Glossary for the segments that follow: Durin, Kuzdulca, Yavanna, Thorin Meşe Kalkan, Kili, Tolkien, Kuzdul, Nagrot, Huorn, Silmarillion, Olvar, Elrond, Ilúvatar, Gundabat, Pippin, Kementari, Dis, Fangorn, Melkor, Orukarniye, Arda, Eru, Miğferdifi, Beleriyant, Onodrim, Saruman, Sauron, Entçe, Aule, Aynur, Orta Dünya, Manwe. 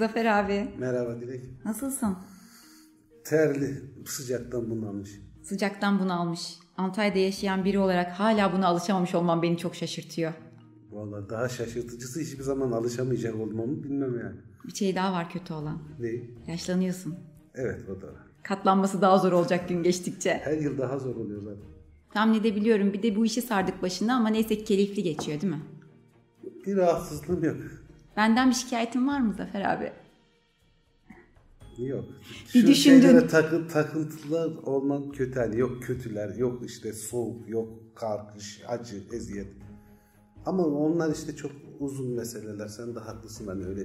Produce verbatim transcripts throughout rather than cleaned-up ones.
merhaba Zafer abi. Merhaba Dilek. Nasılsın? Terli, sıcaktan bunalmış. Sıcaktan bunalmış. Antalya'da yaşayan biri olarak hala buna alışamamış olmam beni çok şaşırtıyor. Vallahi daha şaşırtıcısı hiçbir zaman alışamayacak olmamı bilmem yani. Bir şey daha var kötü olan. Ne? Yaşlanıyorsun. Evet, o da. Katlanması daha zor olacak gün geçtikçe. Her yıl daha zor oluyor zaten. Tahmin edebiliyorum. Bir de bu işi sardık başına ama neyse keyifli geçiyor değil mi? Bir rahatsızlığım yok. Benden bir şikayetin var mı Zafer abi? Yok. Şu bir düşündün. Takı, takıntılar olman kötü. Hani yok kötüler, yok işte soğuk, yok karkış, acı, eziyet. Ama onlar işte çok uzun meseleler. Sen de haklısın hani öyle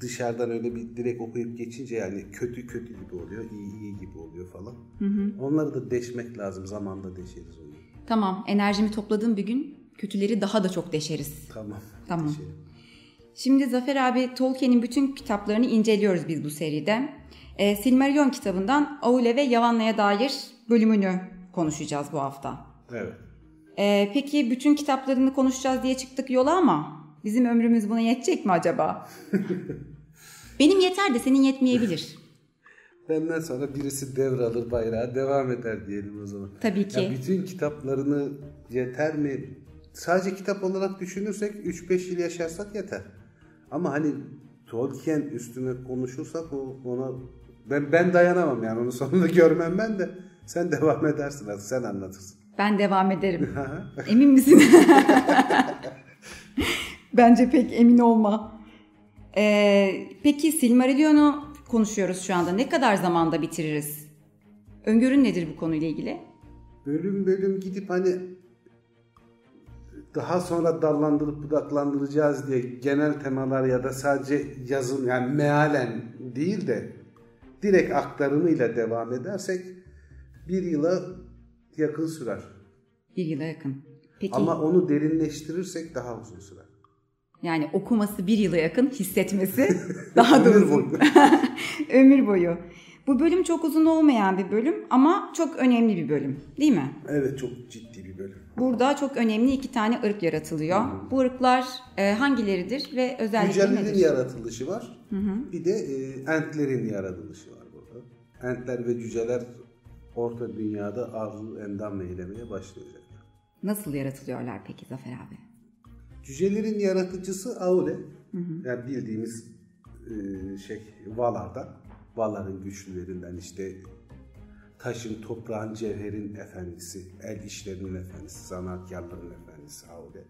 dışarıdan öyle bir direkt okuyup geçince yani kötü kötü gibi oluyor, iyi iyi gibi oluyor falan. Hı hı. Onları da deşmek lazım. Zamanında deşeriz onu. Tamam. Enerjimi topladığım bir gün kötüleri daha da çok deşeriz. Tamam. Tamam. Deşerim. Şimdi Zafer abi, Tolkien'in bütün kitaplarını inceliyoruz biz bu seride. E, Silmarillion kitabından Aule ve Yavanna'ya dair bölümünü konuşacağız bu hafta. Evet. E, peki bütün kitaplarını konuşacağız diye çıktık yola ama bizim ömrümüz buna yetecek mi acaba? Benim yeter de senin yetmeyebilir. Benden sonra birisi devralır bayrağı, devam eder diyelim o zaman. Tabii ki. Ya bütün kitaplarını yeter mi? Sadece kitap olarak düşünürsek üç beş yıl yaşarsak yeter. Ama hani Tolkien üstüne konuşursak o, ona ben ben dayanamam yani, onun sonunu görmem ben de. Sen devam edersin artık, sen anlatırsın. Ben devam ederim. Emin misin? Bence pek emin olma. Ee, peki Silmarillion'u konuşuyoruz şu anda. Ne kadar zamanda bitiririz? Öngörün nedir bu konuyla ilgili? Bölüm bölüm gidip hani daha sonra dallandırıp budaklandıracağız diye genel temalar ya da sadece yazım yani mealen değil de direkt aktarımıyla devam edersek bir yıla yakın sürer. Bir yıla yakın. Peki. Ama onu derinleştirirsek daha uzun sürer. Yani okuması bir yıla yakın, hissetmesi daha da uzun. Ömür boyu. Bu bölüm çok uzun olmayan bir bölüm ama çok önemli bir bölüm değil mi? Evet, çok ciddi bir bölüm. Burada çok önemli iki tane ırk yaratılıyor. Hı-hı. Bu ırklar e, hangileridir ve özellikleri nedir? Cücelerin yaratılışı var. Hı-hı. Bir de e, entlerin yaratılışı var burada. Entler ve cüceler Orta Dünya'da arzu endam eylemeye başlayacaklar. Nasıl yaratılıyorlar peki Zafer abi? Cücelerin yaratıcısı Aule. Hı-hı. Yani bildiğimiz e, şey Valar'dan. Valar'ın güçlülerinden işte taşın, toprağın, cevherin efendisi, el işlerinin efendisi, zanaatkarların efendisi Aule.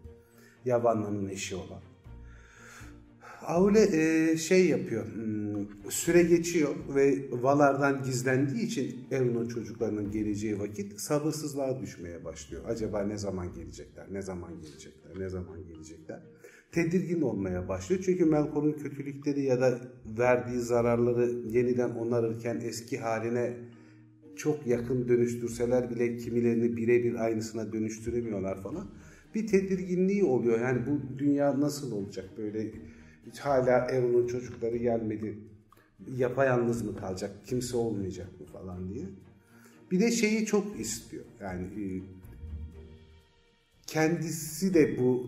Yavanna'nın eşi olan. Aule e, şey yapıyor, süre geçiyor ve Valar'dan gizlendiği için Elno çocuklarının geleceği vakit sabırsızlığa düşmeye başlıyor. Acaba ne zaman gelecekler, ne zaman gelecekler, ne zaman gelecekler? Tedirgin olmaya başlıyor. Çünkü Melkor'un kötülükleri ya da verdiği zararları yeniden onarırken eski haline çok yakın dönüştürseler bile kimilerini birebir aynısına dönüştüremiyorlar falan. Bir tedirginliği oluyor. Yani bu dünya nasıl olacak? Böyle hala Elrond'un çocukları gelmedi. Yapayalnız mı kalacak? Kimse olmayacak mı falan diye. Bir de şeyi çok istiyor. Yani kendisi de bu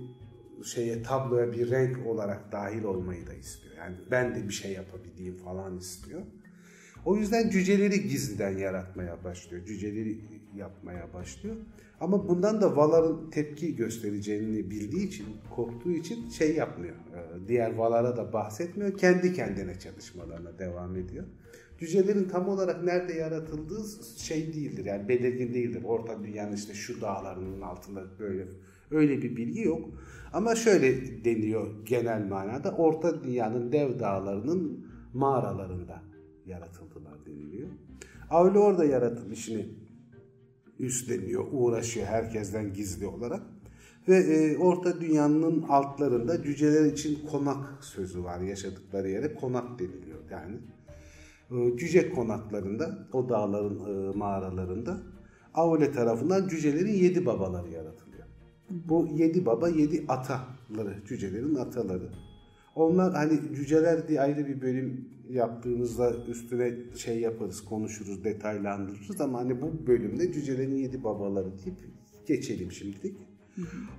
şeye, tabloya bir renk olarak dahil olmayı da istiyor. Yani ben de bir şey yapabileyim falan istiyor. O yüzden cüceleri gizliden yaratmaya başlıyor. Cüceleri yapmaya başlıyor. Ama bundan da Valar'ın tepki göstereceğini bildiği için, korktuğu için şey yapmıyor. Diğer Valar'a da bahsetmiyor. Kendi kendine çalışmalarına devam ediyor. Cücelerin tam olarak nerede yaratıldığı şey değildir. Yani belirgin değildir. Orta Dünya'nın işte şu dağlarının altında böyle, öyle bir bilgi yok. Ama şöyle deniyor genel manada. Orta Dünya'nın dev dağlarının mağaralarında yaratıldılar deniliyor. Aule orada yaratılışını üstleniyor, uğraşıyor herkesten gizli olarak. Ve e, Orta Dünya'nın altlarında cüceler için konak sözü var. Yaşadıkları yere konak deniliyor yani. E, cüce konaklarında, o dağların e, mağaralarında Aule tarafından cücelerin yedi babaları yaratılıyor. Bu yedi baba, yedi ataları, cücelerin ataları. Onlar hani cüceler diye ayrı bir bölüm yaptığımızda üstüne şey yaparız, konuşuruz, detaylandırırız ama hani bu bölümde cücelerin yedi babaları deyip geçelim şimdilik.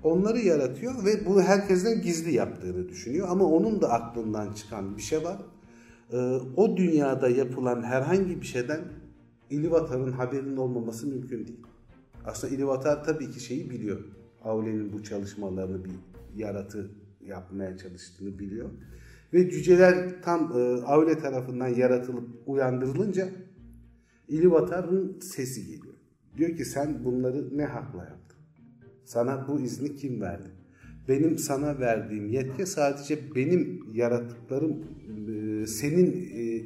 Onları yaratıyor ve bunu herkesten gizli yaptığını düşünüyor ama onun da aklından çıkan bir şey var. o dünyada yapılan herhangi bir şeyden İlúvatar'ın haberinin olmaması mümkün değil. Aslında İlúvatar tabii ki şeyi biliyor. Aule'nin bu çalışmalarını, bir yaratı yapmaya çalıştığını biliyor. Ve cüceler tam Aule tarafından yaratılıp uyandırılınca İlúvatar'ın sesi geliyor. Diyor ki sen bunları ne hakla yaptın? Sana bu izni kim verdi? Benim sana verdiğim yetki sadece benim yarattıklarım senin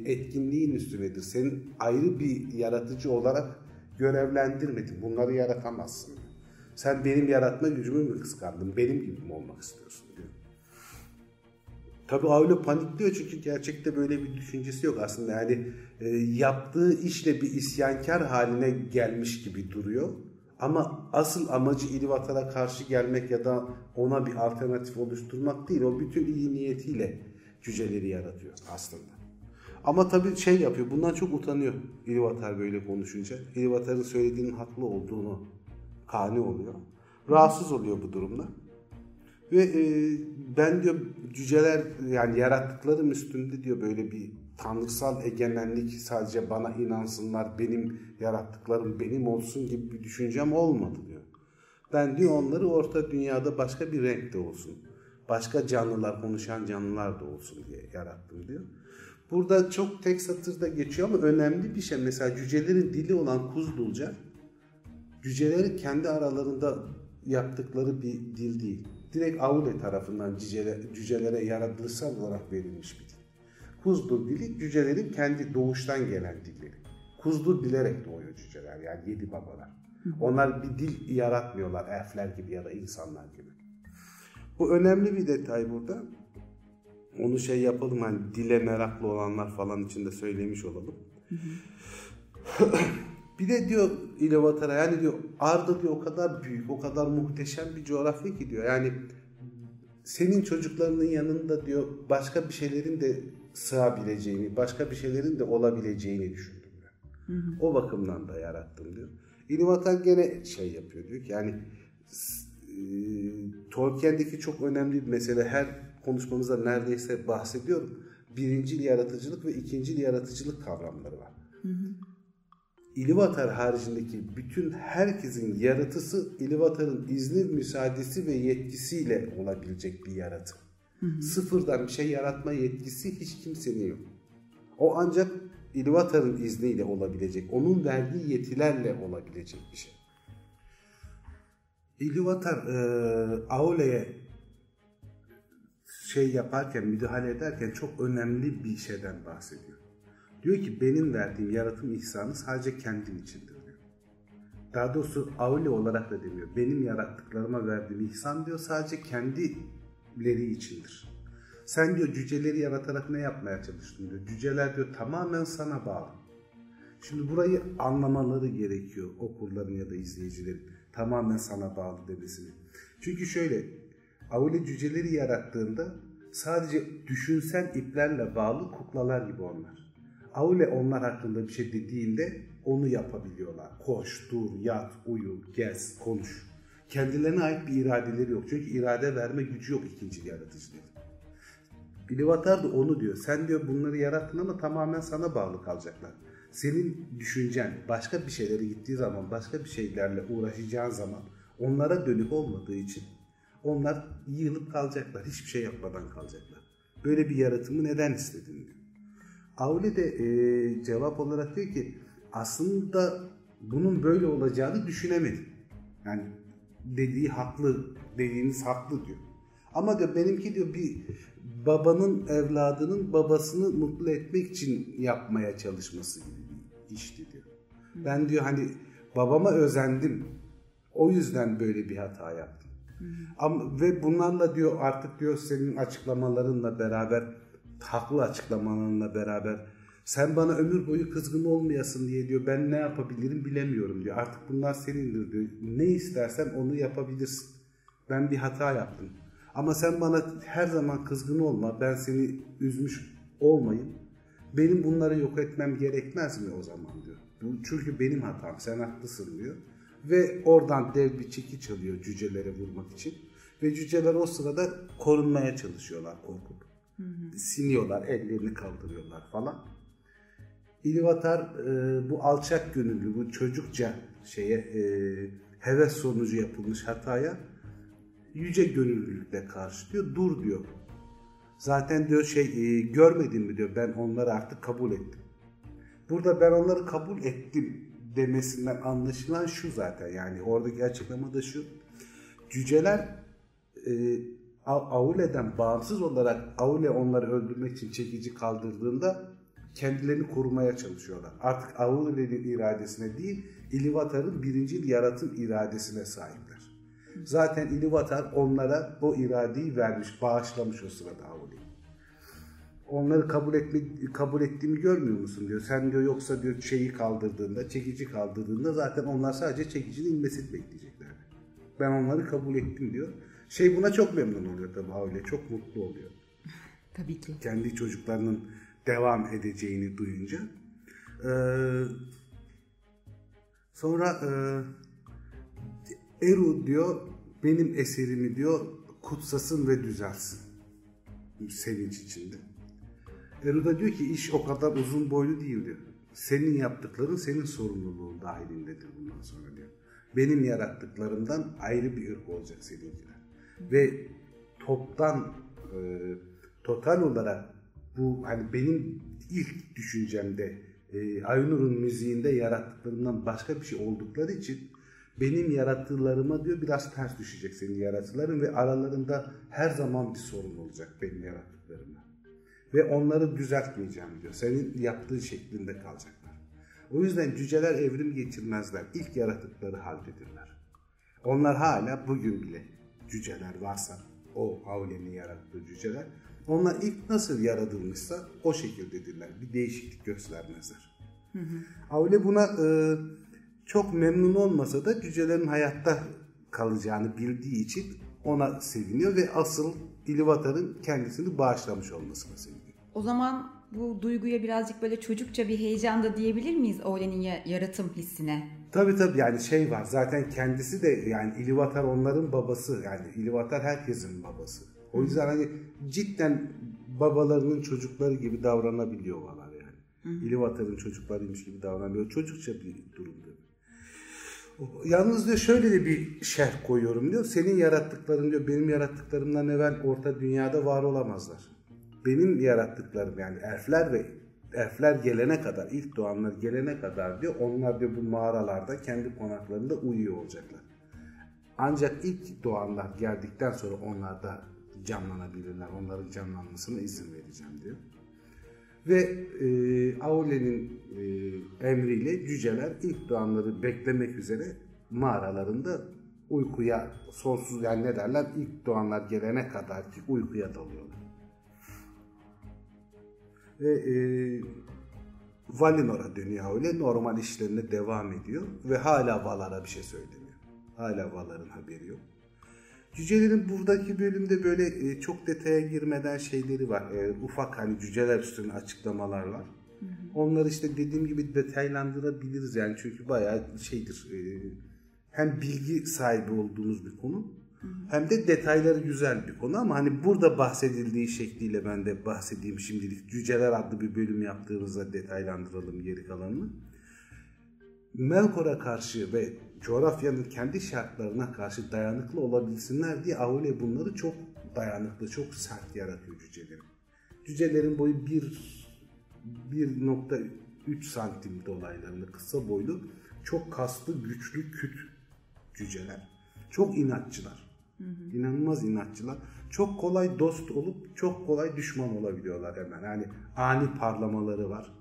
etkinliğin üstünedir. Senin ayrı bir yaratıcı olarak görevlendirmedim. Bunları yaratamazsın. Sen benim yaratma gücümü mü kıskandın? Benim gibi mi olmak istiyorsun diyor. Tabii Aule panikliyor çünkü gerçekte böyle bir düşüncesi yok aslında. Yani e, yaptığı işle bir isyankar haline gelmiş gibi duruyor. Ama asıl amacı İlúvatar'a karşı gelmek ya da ona bir alternatif oluşturmak değil. O bütün iyi niyetiyle cüceleri yaratıyor aslında. Ama tabii şey yapıyor, bundan çok utanıyor İlúvatar böyle konuşunca. İlúvatar'ın söylediğinin haklı olduğunu kani oluyor. Rahatsız oluyor bu durumda. Ve e, ben diyor cüceler yani yarattıklarım üstünde diyor böyle bir tanrısal egemenlik, sadece bana inansınlar, benim yarattıklarım benim olsun gibi bir düşüncem olmadı diyor. Ben diyor onları orta dünyada başka bir renkte olsun, başka canlılar, konuşan canlılar da olsun diye yarattım diyor. Burada çok tek satırda geçiyor ama önemli bir şey. Mesela cücelerin dili olan Kuzdulca, cüceleri kendi aralarında yaptıkları bir dil değil. Direkt Aule tarafından cücelere, cücelere yaratılışsal olarak verilmiş bir dil. Kuzdul dili cücelerin kendi doğuştan gelen dilleri. Kuzdul bilerek doğuyor cüceler, yani yedi babalar. Onlar bir dil yaratmıyorlar elfler gibi ya da insanlar gibi. Bu önemli bir detay burada. Onu şey yapalım, hani dile meraklı olanlar falan için de söylemiş olalım. Bir de diyor İlúvatar'a, yani diyor Arda diyor o kadar büyük, o kadar muhteşem bir coğrafya ki diyor. Yani senin çocuklarının yanında diyor başka bir şeylerin de sığabileceğini, başka bir şeylerin de olabileceğini düşündüm diyor. Hı hı. O bakımdan da yarattım diyor. İlúvatar gene şey yapıyor diyor ki yani e, Tolkien'deki çok önemli bir mesele, her konuşmamızda neredeyse bahsediyorum. Birincil yaratıcılık ve ikincil yaratıcılık kavramları var. Hı hı. İlúvatar haricindeki bütün herkesin yaratısı İlúvatar'ın izni, müsaadesi ve yetkisiyle olabilecek bir yaratım. Hı hı. Sıfırdan bir şey yaratma yetkisi hiç kimsenin yok. O ancak İlúvatar'ın izniyle olabilecek, onun verdiği yetilerle olabilecek bir şey. İlúvatar e, Aule'ye şey yaparken, müdahale ederken çok önemli bir şeyden bahsediyor. Diyor ki benim verdiğim yaratım ihsanı sadece kendim içindir diyor. Daha doğrusu Aule olarak da demiyor. Benim yarattıklarıma verdiğim ihsan diyor sadece kendileri içindir. Sen diyor cüceleri yaratarak ne yapmaya çalıştın diyor. Cüceler diyor tamamen sana bağlı. Şimdi burayı anlamaları gerekiyor okurların ya da izleyicilerin. Tamamen sana bağlı demesini. Çünkü şöyle, Aule cüceleri yarattığında sadece düşünsel iplerle bağlı kuklalar gibi onlar. Aule onlar hakkında bir şey dediğinde onu yapabiliyorlar. Koş, dur, yat, uyu, gez, konuş. Kendilerine ait bir iradeleri yok. Çünkü irade verme gücü yok ikinci yaratıcıların. İlúvatar da onu diyor. Sen diyor bunları yarattın ama tamamen sana bağlı kalacaklar. Senin düşüncen başka bir şeylere gittiği zaman, başka bir şeylerle uğraşacağın zaman onlara dönük olmadığı için onlar yığılıp kalacaklar. Hiçbir şey yapmadan kalacaklar. Böyle bir yaratımı neden istedin diyor. Aule de e, cevap olarak diyor ki aslında bunun böyle olacağını düşünemedim. Yani dediği haklı, dediğiniz haklı diyor. Ama diyor benimki diyor bir babanın evladının babasını mutlu etmek için yapmaya çalışması gibi bir işti diyor. Hı. Ben diyor hani babama özendim. O yüzden böyle bir hata yaptım. Hı. Ama, ve bunlarla diyor artık diyor senin açıklamalarınla beraber, haklı açıklamalarla beraber sen bana ömür boyu kızgın olmayasın diye diyor ben ne yapabilirim bilemiyorum diyor. Artık bunlar senindir diyor. Ne istersen onu yapabilirsin. Ben bir hata yaptım. Ama sen bana her zaman kızgın olma. Ben seni üzmüş olmayayım. Benim bunları yok etmem gerekmez mi o zaman diyor. Çünkü benim hatam. Sen haklısın diyor. Ve oradan dev bir çeki çalıyor cücelere vurmak için. Ve cüceler o sırada korunmaya çalışıyorlar korkup. Hı hı. Siliyorlar, ellerini kaldırıyorlar falan. İlúvatar e, bu alçak gönüllü, bu çocukça şeye e, heves sonucu yapılmış hataya yüce gönüllülükle karşılıyor. Dur diyor. Zaten diyor şey e, görmedin mi diyor, ben onları artık kabul ettim. Burada ben onları kabul ettim demesinden anlaşılan şu zaten, yani oradaki açıklama da şu. Cüceler e, Aule'den bağımsız olarak Aule onları öldürmek için çekici kaldırdığında kendilerini korumaya çalışıyorlar. Artık Aule'nin iradesine değil, İlúvatar'ın birincil yaratım iradesine sahipler. Zaten İlúvatar onlara o iradeyi vermiş, bağışlamış o sırada Aule'yi. Onları kabul etme, kabul ettiğimi görmüyor musun diyor. Sen diyor yoksa diyor şeyi kaldırdığında, çekici kaldırdığında zaten onlar sadece çekicinin inmesini bekleyecekler. Ben onları kabul ettim diyor. Şey buna çok memnun oluyor tabii Aule. Çok mutlu oluyor. Tabii ki. Kendi çocuklarının devam edeceğini duyunca. Ee, sonra e, Eru diyor benim eserimi diyor kutsasın ve düzelsin. Sevinç içinde. Eru da diyor ki iş o kadar uzun boylu değil diyor. Senin yaptıkların senin sorumluluğun dahilindedir bundan sonra diyor. Benim yarattıklarımdan ayrı bir ırk olacak seninkiler. Ve toptan e, total olarak bu hani benim ilk düşüncemde e, Aynur'un müziğinde yarattıklarından başka bir şey oldukları için benim yarattıklarıma diyor biraz ters düşecek senin yarattıkların ve aralarında her zaman bir sorun olacak benim yarattıklarımla. Ve onları düzeltmeyeceğim diyor. Senin yaptığın şeklinde kalacaklar. O yüzden cüceler evrim geçirmezler. İlk yaratıkları haldedirler. Onlar hala bugün bile cüceler varsa, o Aule'nin yarattığı cüceler, onlar ilk nasıl yaratılmışsa o şekildedirler. Bir değişiklik göstermezler. Hı hı. Aule buna e, çok memnun olmasa da cücelerin hayatta kalacağını bildiği için ona seviniyor ve asıl İlúvatar'ın kendisini bağışlamış olmasına seviniyor. O zaman bu duyguya birazcık böyle çocukça bir heyecanda diyebilir miyiz Aule'nin yaratım hissine? Tabii tabii, yani şey var zaten kendisi de, yani İlúvatar onların babası, yani İlúvatar herkesin babası. O yüzden hani cidden babalarının çocukları gibi davranabiliyorlar yani. İlúvatar'ın çocuklarıymış gibi davranıyor. Çocukça bir durumda. Yalnız diyor şöyle de bir şerh koyuyorum diyor. Senin yarattıkların diyor benim yarattıklarımdan evvel Orta Dünya'da var olamazlar. Benim yarattıklarım yani elfler ve elfler gelene kadar, ilk doğanlar gelene kadar diyor onlar diyor bu mağaralarda kendi konaklarında uyuyor olacaklar. Ancak ilk doğanlar geldikten sonra onlar da canlanabilirler. Onların canlanmasına izin vereceğim diyor. Ve e, Aule'nin e, emriyle cüceler ilk doğanları beklemek üzere mağaralarında uykuya sonsuz, yani ne derler, ilk doğanlar gelene kadar ki uykuya dalıyorlar. Ve e, Valinor'a dönüyor Aule, normal işlerine devam ediyor ve hala Valar'a bir şey söylemiyor. Hala Valar'ın haberi yok. Cücelerin buradaki bölümde böyle çok detaya girmeden şeyleri var. Ufak hani cüceler üstüne açıklamalar var. Hı hı. Onları işte dediğim gibi detaylandırabiliriz yani, çünkü bayağı şeydir. Hem bilgi sahibi olduğumuz bir konu, hı hı, hem de detayları güzel bir konu, ama hani burada bahsedildiği şekliyle ben de bahsedeyim şimdilik. Cüceler adlı bir bölüm yaptığımızda detaylandıralım geri kalanını. Melkor'a karşı ve coğrafyanın kendi şartlarına karşı dayanıklı olabilsinler diye Aule bunları çok dayanıklı, çok sert yaratıyor cücelerin. Cücelerin boyu bir nokta üç santim dolaylarında, kısa boylu, çok kaslı, güçlü, küt cüceler. Çok inatçılar. Hı hı. İnanılmaz inatçılar. Çok kolay dost olup çok kolay düşman olabiliyorlar hemen. Yani ani parlamaları var.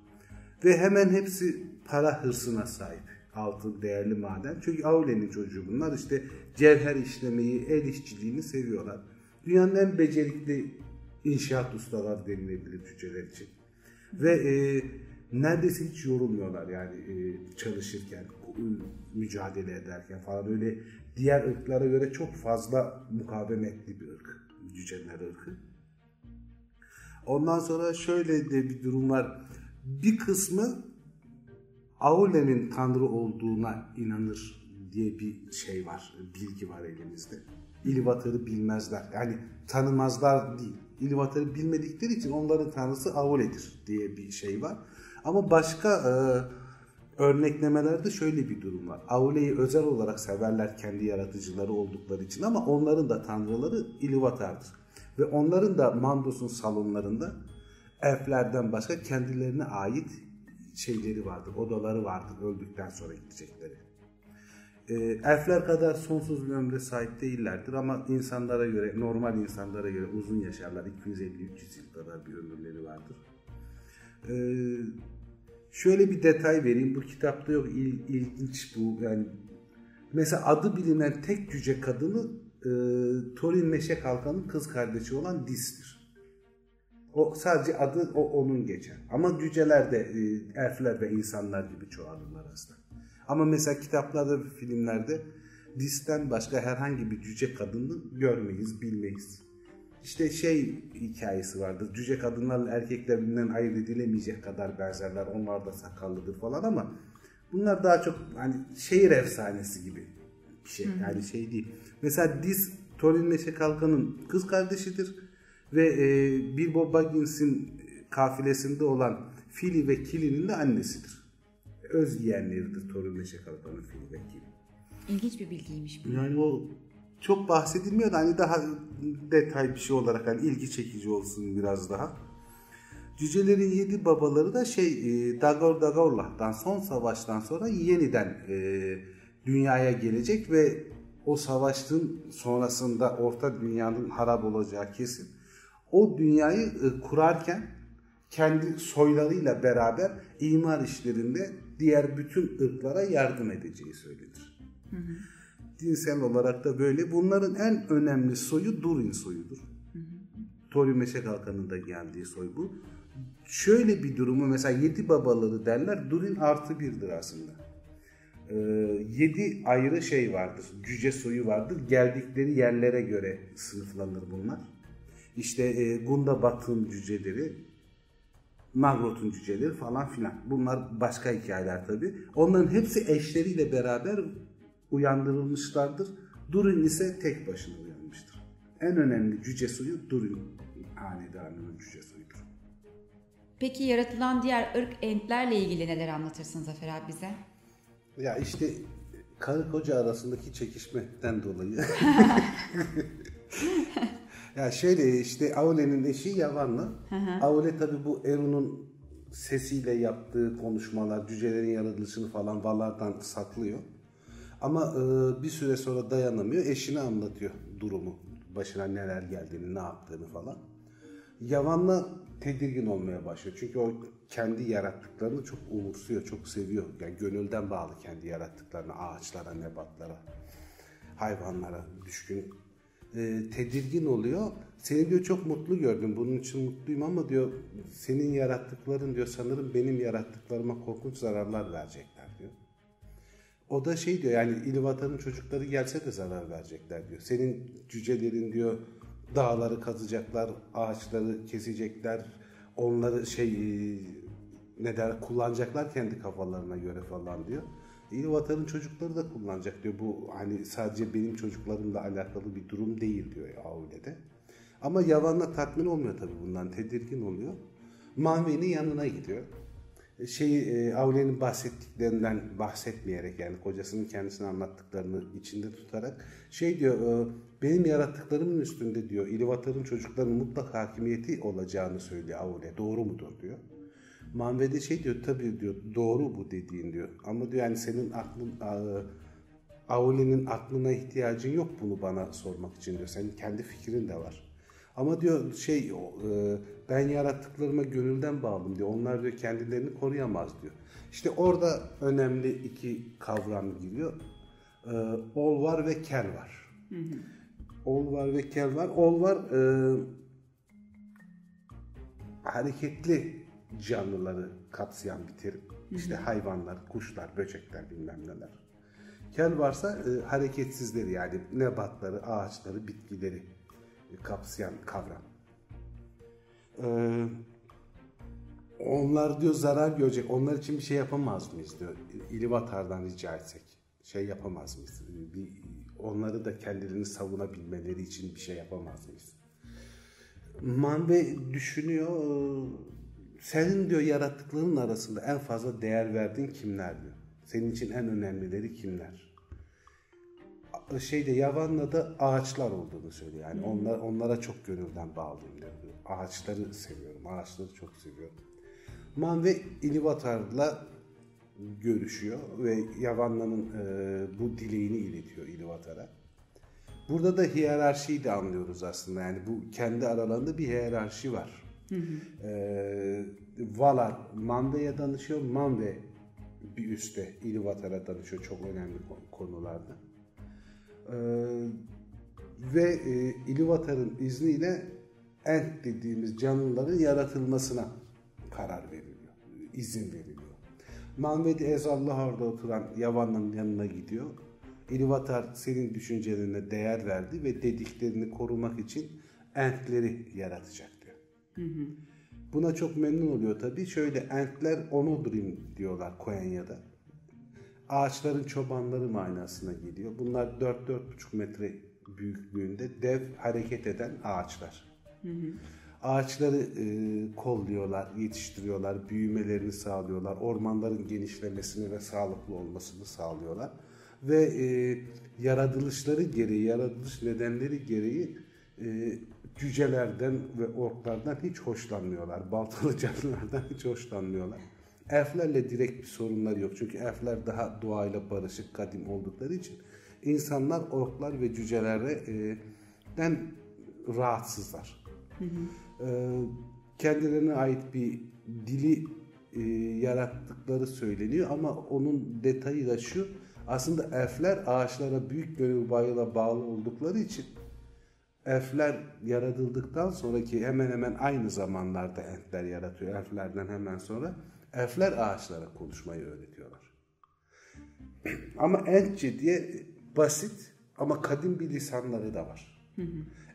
Ve hemen hepsi para hırsına sahip. Altın, değerli maden. Çünkü Aule'nin çocuğu bunlar, işte cevher işlemeyi, el işçiliğini seviyorlar. Dünyanın en becerikli inşaat ustaları denilebilir cüceler için. Ve e, neredeyse hiç yorulmuyorlar yani e, çalışırken, mücadele ederken falan. Öyle diğer ırklara göre çok fazla mukavemetli bir ırk cüceler ırkı. Ondan sonra şöyle de bir durum var. Bir kısmı Aule'nin tanrı olduğuna inanır diye bir şey var, bilgi var elimizde. İlúvatar'ı bilmezler. Yani tanımazlar değil. İlúvatar'ı bilmedikleri için onların tanrısı Aule'dir diye bir şey var. Ama başka e, örneklemelerde şöyle bir durum var. Aule'yi özel olarak severler kendi yaratıcıları oldukları için ama onların da tanrıları İlúvatar'dır. Ve onların da Mandos'un salonlarında elflerden başka kendilerine ait şeyleri vardır, odaları vardır öldükten sonra gidecekleri. Ee, elfler kadar sonsuz bir ömre sahip değillerdir ama insanlara göre, normal insanlara göre uzun yaşarlar. iki yüz elli üç yüz yıl kadar bir ömürleri vardır. Ee, şöyle bir detay vereyim, bu kitapta yok, il, ilginç bu. Yani mesela adı bilinen tek cüce kadını e, Thorin Meşe Kalkan'ın kız kardeşi olan Dis'tir. O sadece adı o, onun geçer. Ama cüceler de e, elfler ve insanlar gibi çoğalırlar aslında. Ama mesela kitaplarda ve filmlerde Dis'ten başka herhangi bir cüce kadını görmeyiz, bilmeyiz. İşte şey hikayesi vardır. Cüce kadınlarla erkekler birbirinden ayırt edilemeyecek kadar benzerler. Onlar da sakallıdır falan ama bunlar daha çok hani şehir efsanesi gibi bir şey. Hı-hı. Yani şey değil. Mesela Dis, Thorin Meşe Kalkan'ın kız kardeşidir. Ve e, Bilbo Baggins'in kafilesinde olan Fili ve Kili'nin de annesidir. Öz yeğenleridir Thorin Meşe Kalkan'ın Fili ve Kili. İlginç bir bilgiymiş bu. Yani o çok bahsedilmiyor da hani daha detay bir şey olarak hani ilgi çekici olsun biraz daha. Cücelerin yedi babaları da şey e, Dagor Dagorlah'tan son savaştan sonra yeniden e, dünyaya gelecek ve o savaşın sonrasında Orta Dünya'nın harap olacağı kesin. O dünyayı kurarken kendi soylarıyla beraber imar işlerinde diğer bütün ırklara yardım edeceği söylenir. Hı hı. Dinsel olarak da böyle. Bunların en önemli soyu Durin soyudur. Hı hı. Thorin Meşe Kalkan'ın da geldiği soy bu. Şöyle bir durumu mesela yedi babaları derler. Durin artı birdir aslında. Ee, yedi ayrı şey vardır. Cüce soyu vardır. Geldikleri yerlere göre sınıflanır bunlar. İşte e, Gundabat'ın cüceleri, Nagrot'un cüceleri falan filan. Bunlar başka hikayeler tabii. Onların hepsi eşleriyle beraber uyandırılmışlardır. Durin ise tek başına uyanmıştır. En önemli cüce soyu Durin hanedanının cüce soyudur. Peki yaratılan diğer ırk entlerle ilgili neler anlatırsın Zafer abi bize? Ya işte karı koca arasındaki çekişmeden dolayı... Ya şöyle işte Aule'nin eşi Yavanna. Aule tabii bu Eru'nun sesiyle yaptığı konuşmalar, cücelerin yaratılışını falan Valar'dan saklıyor. Ama e, bir süre sonra dayanamıyor. Eşine anlatıyor durumu. Başına neler geldiğini, ne yaptığını falan. Yavanna tedirgin olmaya başlıyor. Çünkü o kendi yarattıklarını çok umursuyor, çok seviyor. Yani gönülden bağlı kendi yarattıklarını, ağaçlara, nebatlara, hayvanlara düşkün. E, tedirgin oluyor. Seni diyor çok mutlu gördüm. Bunun için mutluyum ama diyor senin yarattıkların diyor sanırım benim yarattıklarıma korkunç zararlar verecekler diyor. O da şey diyor yani İlúvatar'ın çocukları gelse de zarar verecekler diyor. Senin cücelerin diyor dağları kazacaklar, ağaçları kesecekler. Onları şey ne der kullanacaklar kendi kafalarına göre falan diyor. İlúvatar'ın çocukları da kullanacak diyor. Bu hani sadece benim çocuklarımla alakalı bir durum değil diyor Aule'de. Ama Yavanna tatmin olmuyor tabii bundan. Tedirgin oluyor. Manwe'nin yanına gidiyor. Şeyi Aule'nin bahsettiklerinden bahsetmeyerek yani kocasının kendisine anlattıklarını içinde tutarak şey diyor benim yarattıklarımın üstünde diyor İlúvatar'ın çocuklarının mutlak hakimiyeti olacağını söylüyor Aule. Doğru mudur diyor. Manve'de şey diyor tabii diyor doğru bu dediğin diyor ama diyor yani senin aklın Aule'nin aklına ihtiyacın yok bunu bana sormak için diyor senin kendi fikrin de var ama diyor şey ben yarattıklarıma gönülden bağlım diyor onlar diyor kendilerini koruyamaz diyor. İşte orada önemli iki kavram giriyor Olvar ve Kel var. Olvar ve Kel var. Olvar e, hareketli canlıları kapsayan bir terim. İşte hayvanlar, kuşlar, böcekler bilmem neler. Kel varsa e, hareketsizleri yani nebatları, ağaçları, bitkileri e, kapsayan kavram. Ee, onlar diyor zarar görecek. Onlar için bir şey yapamaz mıyız diyor. İlúvatar'dan rica etsek şey yapamaz mıyız? Bir, onları da kendilerini savunabilmeleri için bir şey yapamaz mıyız? Manwe düşünüyor, senin diyor yarattıklarının arasında en fazla değer verdiğin kimler diyor. Senin için en önemlileri kimler? Şeyde Yavanna'da ağaçlar olduğunu söylüyor. Yani hmm. onlar, onlara çok gönülden bağlıyım diyor. Ağaçları seviyorum, ağaçları çok seviyorum. Manwe İlúvatar'la görüşüyor ve Yavanna'nın e, bu dileğini iletiyor İlúvatar'a. Burada da hiyerarşiyi de anlıyoruz aslında. Yani bu kendi aralarında bir hiyerarşi var. Hı hı. E, Valar Manwe'ye danışıyor. Manwe bir üstte İlúvatar'a danışıyor çok önemli konularda. E, ve e, İlúvatar'ın izniyle Ent dediğimiz canlıların yaratılmasına karar veriliyor. İzin veriliyor. Manwe de Ezallah orada oturan Yavanna'nın yanına gidiyor. İlúvatar senin düşüncelerine değer verdi ve dediklerini korumak için Entleri yaratacak diyor. Hı hı. Buna çok memnun oluyor tabii. Şöyle Entler Onodrim diyorlar Konya'da. Ağaçların çobanları manasına geliyor. Bunlar dört dört buçuk metre büyüklüğünde dev hareket eden ağaçlar. Hı hı. Ağaçları e, kolluyorlar, yetiştiriyorlar, büyümelerini sağlıyorlar, ormanların genişlemesini ve sağlıklı olmasını sağlıyorlar. Ve e, yaratılışları gereği, yaratılış nedenleri gereği e, cücelerden ve orklardan hiç hoşlanmıyorlar. Baltalı canlılardan hiç hoşlanmıyorlar. Elflerle direkt bir sorunları yok. Çünkü elfler daha doğayla barışık, kadim oldukları için insanlar orklar ve cücelerden rahatsızlar. Hı hı. E, kendilerine ait bir dili e, yarattıkları söyleniyor ama onun detayı da şu: aslında elfler ağaçlara büyük gönül bağıyla bağlı oldukları için elfler yaratıldıktan sonraki hemen hemen aynı zamanlarda entler yaratıyor. Elflerden hemen sonra elfler ağaçlara konuşmayı öğretiyorlar. Ama Entçe diye basit ama kadim bir lisanları da var. Hı hı.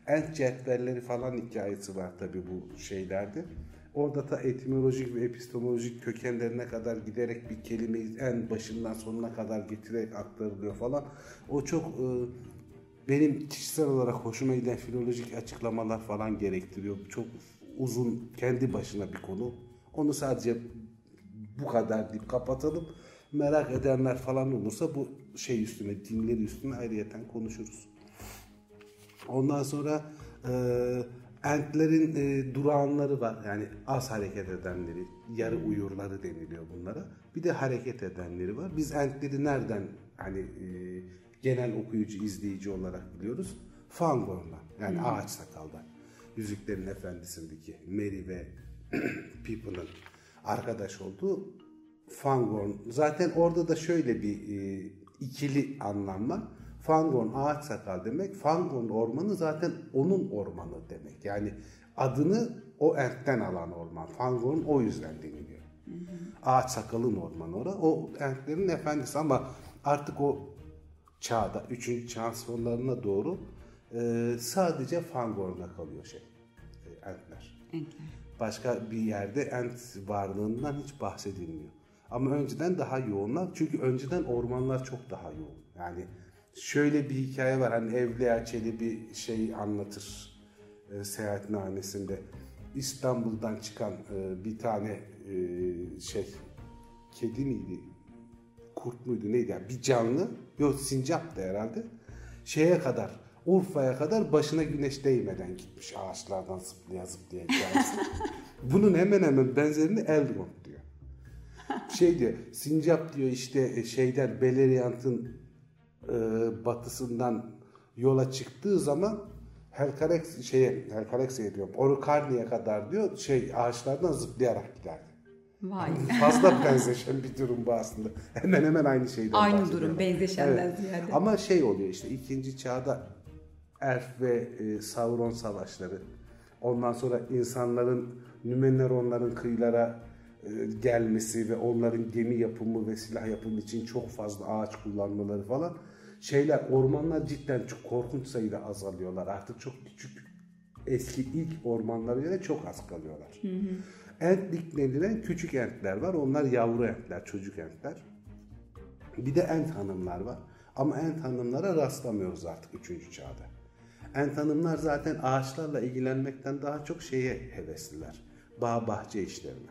Entçe etverleri falan hikayesi var tabii bu şeylerde. Orada da etimolojik ve epistemolojik kökenlerine kadar giderek bir kelimeyi en başından sonuna kadar getirerek aktarılıyor falan. O çok e, benim kişisel olarak hoşuma giden filolojik açıklamalar falan gerektiriyor. Çok uzun kendi başına bir konu. Onu sadece bu kadar deyip kapatalım. Merak edenler falan olursa bu şey üstüne, dinleri üstüne ayrıyeten konuşuruz. Ondan sonra eee Entlerin e, durağanları var. Yani az hareket edenleri, yarı uyurları deniliyor bunlara. Bir de hareket edenleri var. Biz entleri nereden hani e, genel okuyucu, izleyici olarak biliyoruz? Fangorn'dan. Yani hmm. ağaç sakaldan. Yüzüklerin Efendisi'ndeki Merry ve Pippin'in arkadaş olduğu Fangorn. Zaten orada da şöyle bir e, ikili anlam var. Fangorn ağaç sakal demek. Fangorn ormanı zaten onun ormanı demek. Yani adını o Ent'ten alan orman. Fangorn o yüzden deniliyor. Hı hı. Ağaç sakalın ormanı orası. O Ent'lerin efendisi ama artık o çağda üçüncü çağın sonlarına doğru e, sadece Fangorn'a kalıyor şey e, Ent'ler. Ent'ler. Başka bir yerde Ent varlığından hiç bahsedilmiyor. Ama önceden daha yoğunlar. Çünkü önceden ormanlar çok daha yoğun. Yani şöyle bir hikaye var, hani Evliya Çelebi şey anlatır e, seyahatnamesinde. İstanbul'dan çıkan e, bir tane e, şey, kedi miydi, kurt muydu neydi yani bir canlı, yok sincap da herhalde, şeye kadar, Urfa'ya kadar başına güneş değmeden gitmiş ağaçlardan zıplaya zıplaya. Bunun hemen hemen benzerini Elrond diyor. Şey diyor, sincap diyor işte şeyden Beleriyant'ın batısından yola çıktığı zaman Helcaraxë şeye Helcaraxë'ye diyorum Orukarniye kadar diyor şey ağaçlardan zıplayarak giderdi. Vay. Fazla benzeşen bir durum bu aslında. Hemen hemen aynı şeyden. Aynı durum benzeşenden evet. Ziyade. Ama şey oluyor işte ikinci çağda Elf ve e, Sauron savaşları. Ondan sonra insanların Nümenöronların kıyılara gelmesi ve onların gemi yapımı ve silah yapımı için çok fazla ağaç kullanmaları falan şeyler, ormanlar cidden çok korkunç sayıda azalıyorlar. Artık çok küçük eski ilk ormanlara göre çok az kalıyorlar. Hı hı. Entlik denilen küçük entler var. Onlar yavru entler, çocuk entler. Bir de ent hanımlar var. Ama ent hanımlara rastlamıyoruz artık üçüncü çağda. Ent hanımlar zaten ağaçlarla ilgilenmekten daha çok şeye hevesliler. Bağ bahçe işlerine.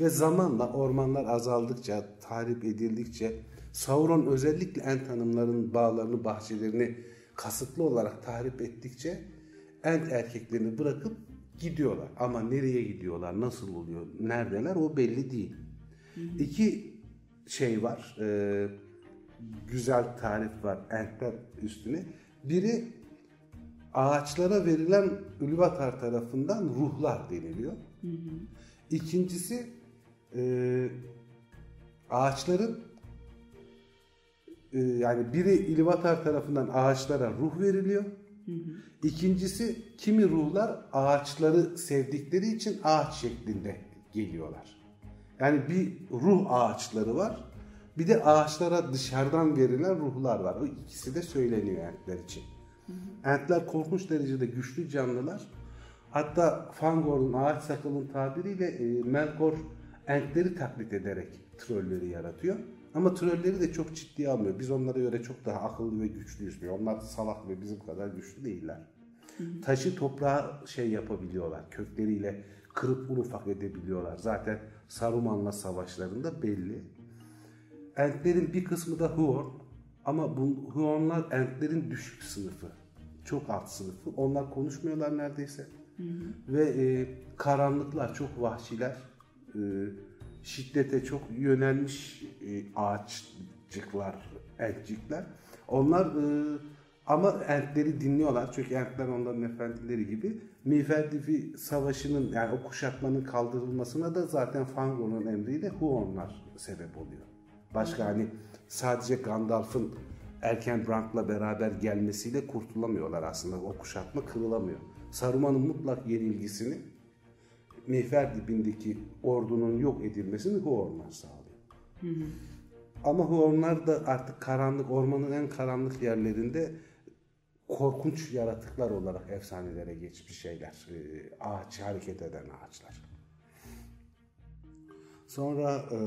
Ve zamanla ormanlar azaldıkça, tahrip edildikçe Sauron özellikle ent hanımların bağlarını, bahçelerini kasıtlı olarak tahrip ettikçe ent erkeklerini bırakıp gidiyorlar. Ama nereye gidiyorlar, nasıl oluyor, neredeler o belli değil. İki şey var, e, güzel tarif var entler üstüne. Biri ağaçlara verilen Ilúvatar tarafından ruhlar deniliyor. Hı hı. İkincisi e, ağaçların e, yani biri Ilúvatar tarafından ağaçlara ruh veriliyor. Hı hı. İkincisi kimi ruhlar ağaçları sevdikleri için ağaç şeklinde geliyorlar. Yani bir ruh ağaçları var. Bir de ağaçlara dışarıdan verilen ruhlar var. O ikisi de söyleniyor entler için. Hı hı. Entler korkunç derecede güçlü canlılar. Hatta Fangorn'un ağaç sakalının tabiriyle e, Melkor entleri taklit ederek trolleri yaratıyor. Ama trolleri de çok ciddiye almıyor. Biz onlara göre çok daha akıllı ve güçlüyüz diyor. Onlar salak ve bizim kadar güçlü değiller. Hı hı. Taşı toprağa şey yapabiliyorlar. Kökleriyle kırıp un ufak edebiliyorlar. Zaten Saruman'la savaşlarında belli. Entlerin bir kısmı da Huorn. Ama bu Huornlar entlerin düşük sınıfı. Çok alt sınıfı. Onlar konuşmuyorlar neredeyse. Hı hı. Ve e, karanlıklar, çok vahşiler, e, şiddete çok yönelmiş e, ağaçcıklar, entcikler. Onlar e, ama entleri dinliyorlar çünkü entler onların efendileri gibi. Miğferdifi savaşının, yani o kuşatmanın kaldırılmasına da zaten Fangorn'un emriyle Huornlar sebep oluyor. Başka hani sadece Gandalf'ın erken Brand'la beraber gelmesiyle kurtulamıyorlar aslında. O kuşatma kırılamıyor. Saruman'ın mutlak yenilgisini, Miğfer dibindeki ordunun yok edilmesini Huornlar sağlıyor. Hı hı. Ama Huornlar da artık karanlık, ormanın en karanlık yerlerinde korkunç yaratıklar olarak efsanelere geçmiş şeyler. E, ağaç, hareket eden ağaçlar. Sonra e,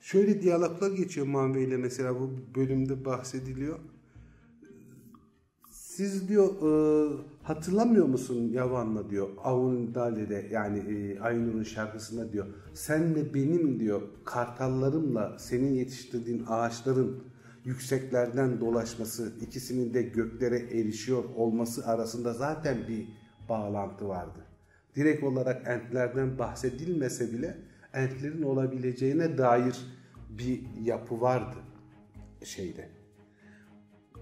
şöyle diyaloglar geçiyor Manwe ile, mesela bu bölümde bahsediliyor. Siz diyor e, hatırlamıyor musun Yavanna diyor Aule'de, yani e, Aynur'un şarkısında diyor. Senle benim diyor kartallarımla senin yetiştirdiğin ağaçların yükseklerden dolaşması, ikisinin de göklere erişiyor olması arasında zaten bir bağlantı vardı. Direkt olarak entlerden bahsedilmese bile entlerin olabileceğine dair bir yapı vardı şeyde.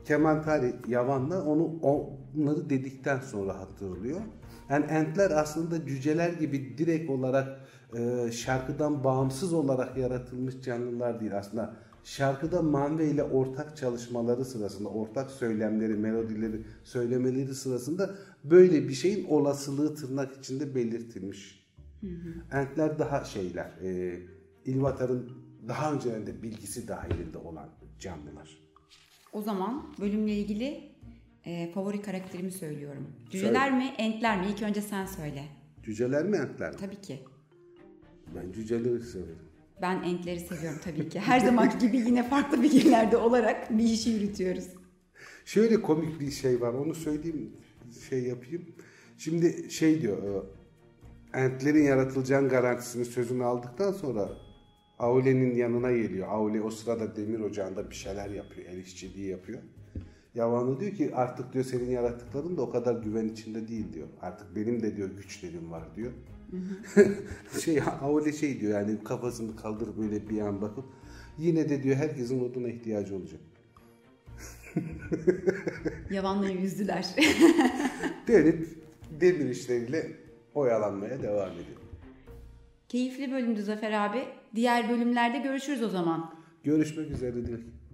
Kementari, Yavanna onu onları dedikten sonra hatırlıyor. Yani entler aslında cüceler gibi direkt olarak e, şarkıdan bağımsız olarak yaratılmış canlılar değil. Aslında şarkıda Manwe ile ortak çalışmaları sırasında, ortak söylemleri, melodileri söylemeleri sırasında böyle bir şeyin olasılığı tırnak içinde belirtilmiş. Hı hı. Entler daha şeyler, e, Ilúvatar'ın daha önceden de bilgisi dahilinde olan canlılar. O zaman bölümle ilgili e, favori karakterimi söylüyorum. Cüceler söyle mi, entler mi? İlk önce sen söyle. Cüceler mi, entler mi? Tabii ki. Ben cüceleri severim. Ben entleri seviyorum tabii ki. Her zamanki gibi yine farklı bilgilerde olarak bir işi yürütüyoruz. Şöyle komik bir şey var, onu söyleyeyim, şey yapayım. Şimdi şey diyor, entlerin yaratılacağın garantisini, sözünü aldıktan sonra Aule'nin yanına geliyor. Aule o sırada demir ocağında bir şeyler yapıyor. El işçiliği yapıyor. Yavanna diyor ki artık diyor senin yarattıkların da o kadar güven içinde değil diyor. Artık benim de diyor güçlerim var diyor. şey Aule şey diyor yani kafasını kaldırıp böyle bir yan bakıp yine de diyor herkesin oduna ihtiyacı olacak. Yavanna'yı yüzdüler. Dönüp demir işleriyle oyalanmaya devam ediyor. Keyifli bölümdü Zafer abi. Diğer bölümlerde görüşürüz o zaman. Görüşmek üzere Dilek.